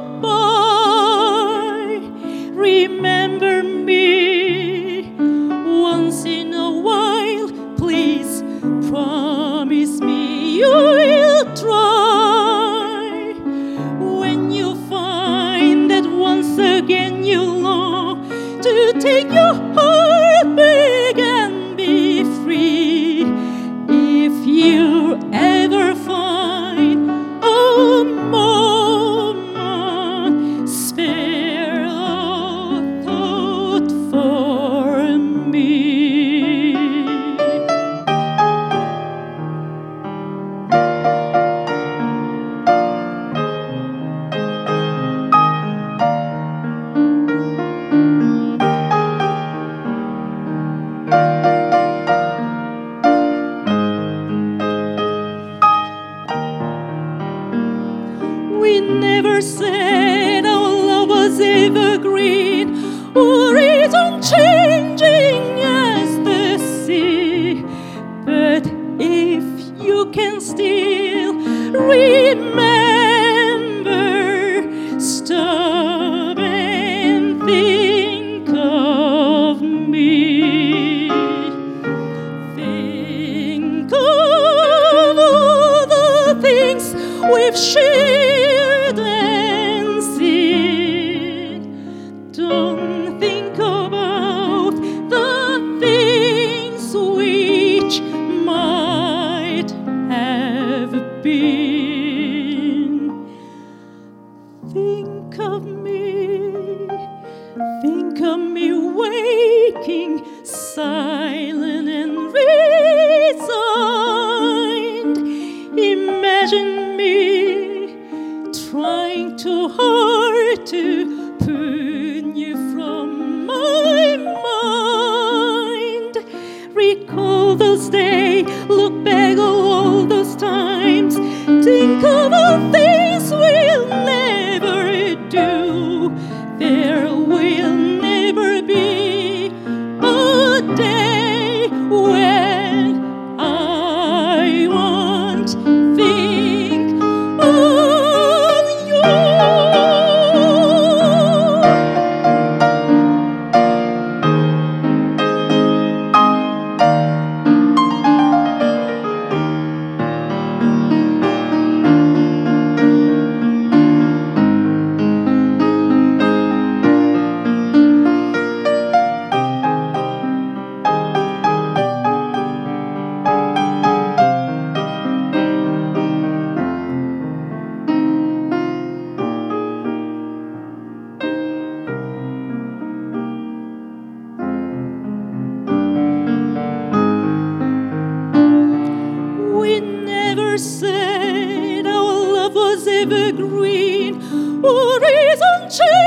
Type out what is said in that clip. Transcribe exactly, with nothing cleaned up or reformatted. goodbye. Remember me once in a while. Please promise me you will try. When you find that once again you long to take your heart big and be free, if you ever find a moment, spare a thought for me. We never said our love was evergreen or is unchanging as the sea. But if you can still remember, stop and think of me. Think of all the things we've shared. Think of me, think of me waking, silent and resigned. Imagine me trying too hard to put you from my mind. Recall those days, look back on all those times. Think of all things we'll never do. There will never be a day when I won't think of you. Said our love was evergreen or is unchanging.